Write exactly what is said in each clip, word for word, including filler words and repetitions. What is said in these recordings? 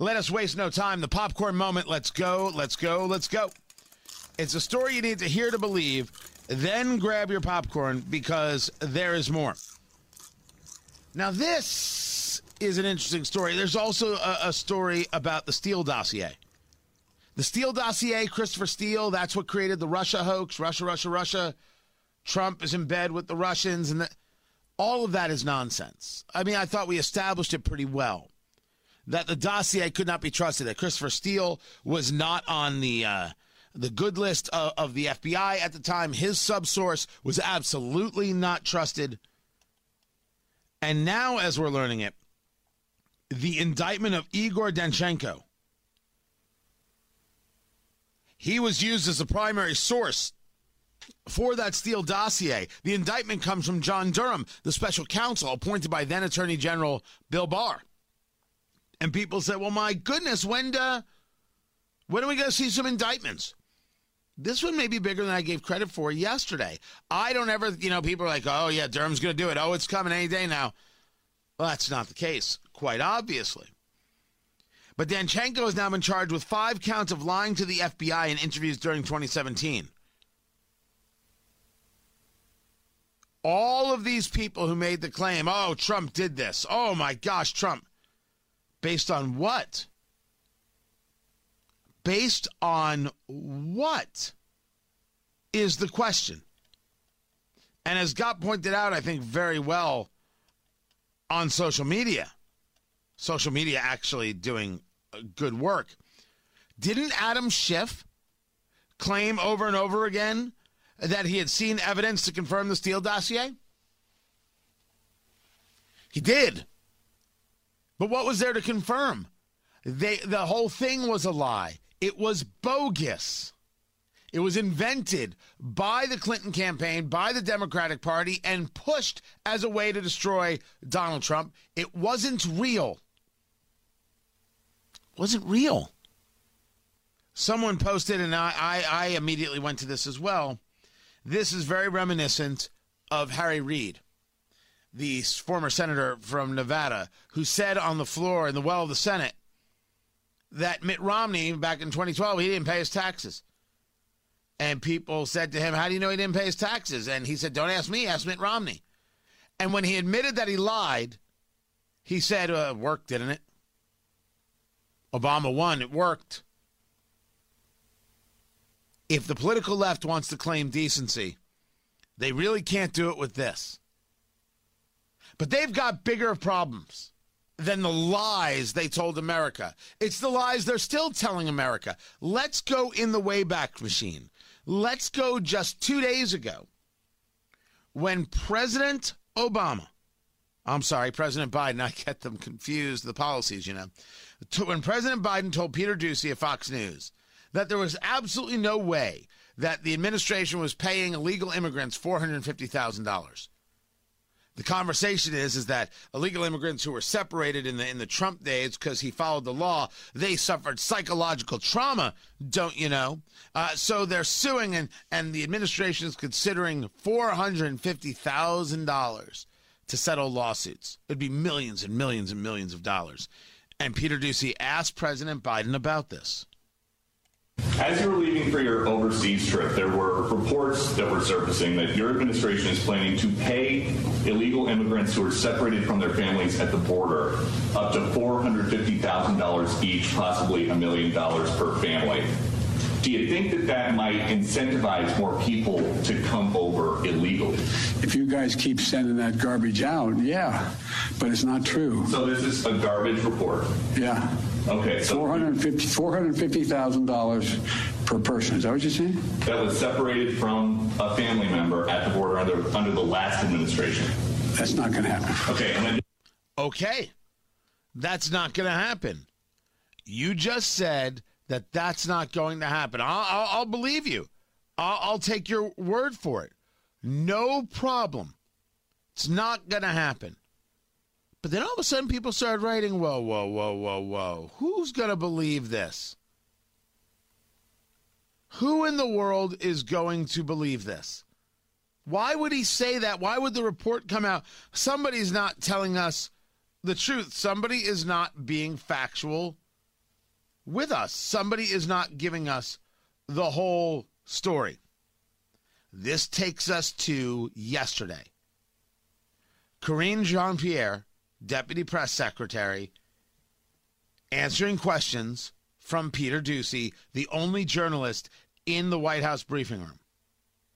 Let us waste no time. The popcorn moment. Let's go. Let's go. Let's go. It's a story you need to hear to believe. Then grab your popcorn because there is more. Now, this is an interesting story. There's also a, a story about the Steele dossier. The Steele dossier, Christopher Steele, that's what created the Russia hoax. Russia, Russia, Russia. Trump is in bed with the Russians. And the, all of that is nonsense. I mean, I thought we established it pretty well. That the dossier could not be trusted, that Christopher Steele was not on the uh, the good list of, of the F B I at the time. His subsource was absolutely not trusted. And now, as we're learning it, the indictment of Igor Danchenko. He was used as the primary source for that Steele dossier. The indictment comes from John Durham, the special counsel appointed by then Attorney General Bill Barr. And people said, well, my goodness, when, uh, when are we going to see some indictments? This one may be bigger than I gave credit for yesterday. I don't ever, you know, people are like, oh, yeah, Durham's going to do it. Oh, it's coming any day now. Well, that's not the case, quite obviously. But Danchenko has now been charged with five counts of lying to the F B I in interviews during twenty seventeen. All of these people who made the claim, oh, Trump did this. Oh, my gosh, Trump. Based on what? Based on what is the question? And as Gop pointed out, I think very well on social media, social media actually doing good work. Didn't Adam Schiff claim over and over again that he had seen evidence to confirm the Steele dossier? He did. But what was there to confirm? They, the whole thing was a lie. It was bogus. It was invented by the Clinton campaign, by the Democratic Party, and pushed as a way to destroy Donald Trump. It wasn't real. It wasn't real. Someone posted, and I, I, I immediately went to this as well. This is very reminiscent of Harry Reid, the former senator from Nevada, who said on the floor in the well of the Senate that Mitt Romney, back in twenty twelve, he didn't pay his taxes. And people said to him, how do you know he didn't pay his taxes? And he said, don't ask me, ask Mitt Romney. And when he admitted that he lied, he said, uh, it worked, didn't it? Obama won, it worked. If the political left wants to claim decency, they really can't do it with this. But they've got bigger problems than the lies they told America. It's the lies they're still telling America. Let's go in the Wayback Machine. Let's go just two days ago when President Obama, I'm sorry, President Biden, I get them confused, the policies, you know. When President Biden told Peter Doocy of Fox News that there was absolutely no way that the administration was paying illegal immigrants four hundred fifty thousand dollars. The conversation is, is that illegal immigrants who were separated in the in the Trump days because he followed the law, they suffered psychological trauma, don't you know? Uh, so they're suing, and, and the administration is considering four hundred fifty thousand dollars to settle lawsuits. It would be millions and millions and millions of dollars. And Peter Doocy asked President Biden about this. As you were leaving for your overseas trip, there were reports that were surfacing that your administration is planning to pay illegal immigrants who are separated from their families at the border up to four hundred fifty thousand dollars each, possibly a million dollars per family. Do you think that that might incentivize more people to come over illegally? If you guys keep sending that garbage out, yeah, but it's not true. So this is a garbage report? Yeah. Okay. So four hundred fifty thousand dollars per person. Is that what you're saying? That was separated from a family member at the border under, under the last administration. That's not going to happen. Okay. And then- okay. That's not going to happen. You just said that that's not going to happen. I'll, I'll, I'll believe you. I'll, I'll take your word for it. No problem. It's not going to happen. But then all of a sudden people started writing, whoa, whoa, whoa, whoa, whoa. Who's going to believe this? Who in the world is going to believe this? Why would he say that? Why would the report come out? Somebody's not telling us the truth. Somebody is not being factual with us. Somebody is not giving us the whole story. This takes us to yesterday. Karine Jean-Pierre, Deputy Press Secretary, answering questions from Peter Doocy, the only journalist in the White House briefing room.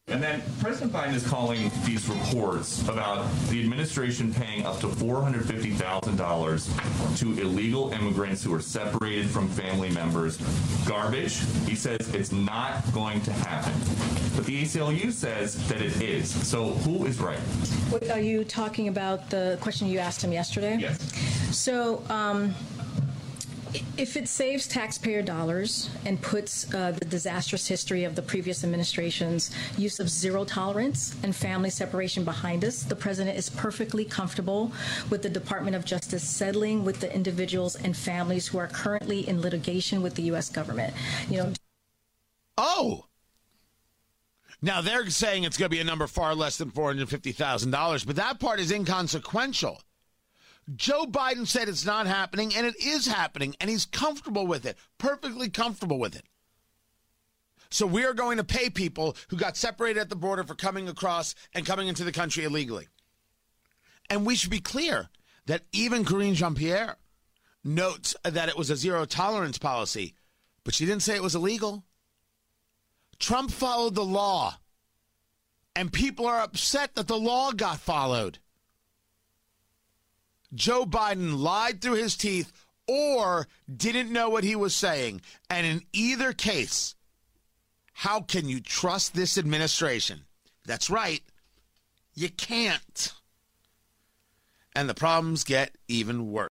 And then President Biden is calling these reports about the administration paying up to four hundred fifty thousand dollars to illegal immigrants who are separated from family members garbage. He says it's not going to happen. But the A C L U says that it is. So who is right? What, are you talking about the question you asked him yesterday? Yes. So um, if it saves taxpayer dollars and puts uh, the disastrous history of the previous administration's use of zero tolerance and family separation behind us, the president is perfectly comfortable with the Department of Justice settling with the individuals and families who are currently in litigation with the U S government. You know. Oh. Now, they're saying it's going to be a number far less than four hundred fifty thousand dollars, but that part is inconsequential. Joe Biden said it's not happening, and it is happening, and he's comfortable with it, perfectly comfortable with it. So we are going to pay people who got separated at the border for coming across and coming into the country illegally. And we should be clear that even Karine Jean-Pierre notes that it was a zero-tolerance policy, but she didn't say it was illegal. Trump followed the law, and people are upset that the law got followed. Joe Biden lied through his teeth or didn't know what he was saying. And in either case, how can you trust this administration? That's right. You can't. And the problems get even worse.